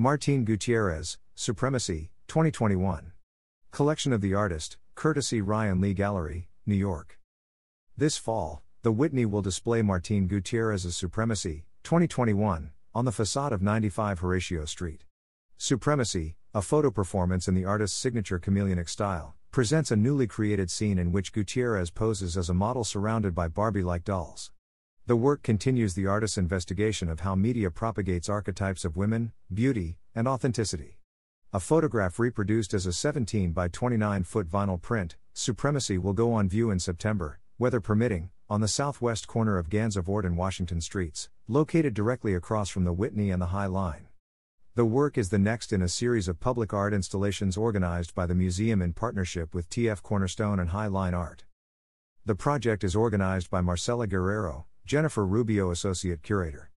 Martine Gutierrez, Supremacy, 2021. Collection of the artist, courtesy Ryan Lee Gallery, New York. This fall, the Whitney will display Martine Gutierrez's Supremacy, 2021, on the facade of 95 Horatio Street. Supremacy, a photo performance in the artist's signature chameleonic style, presents a newly created scene in which Gutierrez poses as a model surrounded by Barbie-like dolls. The work continues the artist's investigation of how media propagates archetypes of women, beauty, and authenticity. A photograph reproduced as a 17 by 29-foot vinyl print, Supremacy will go on view in September, weather permitting, on the southwest corner of Gansevoort and Washington Streets, located directly across from the Whitney and the High Line. The work is the next in a series of public art installations organized by the museum in partnership with T.F. Cornerstone and High Line Art. The project is organized by Marcela Guerrero, Jennifer Rubio Associate Curator.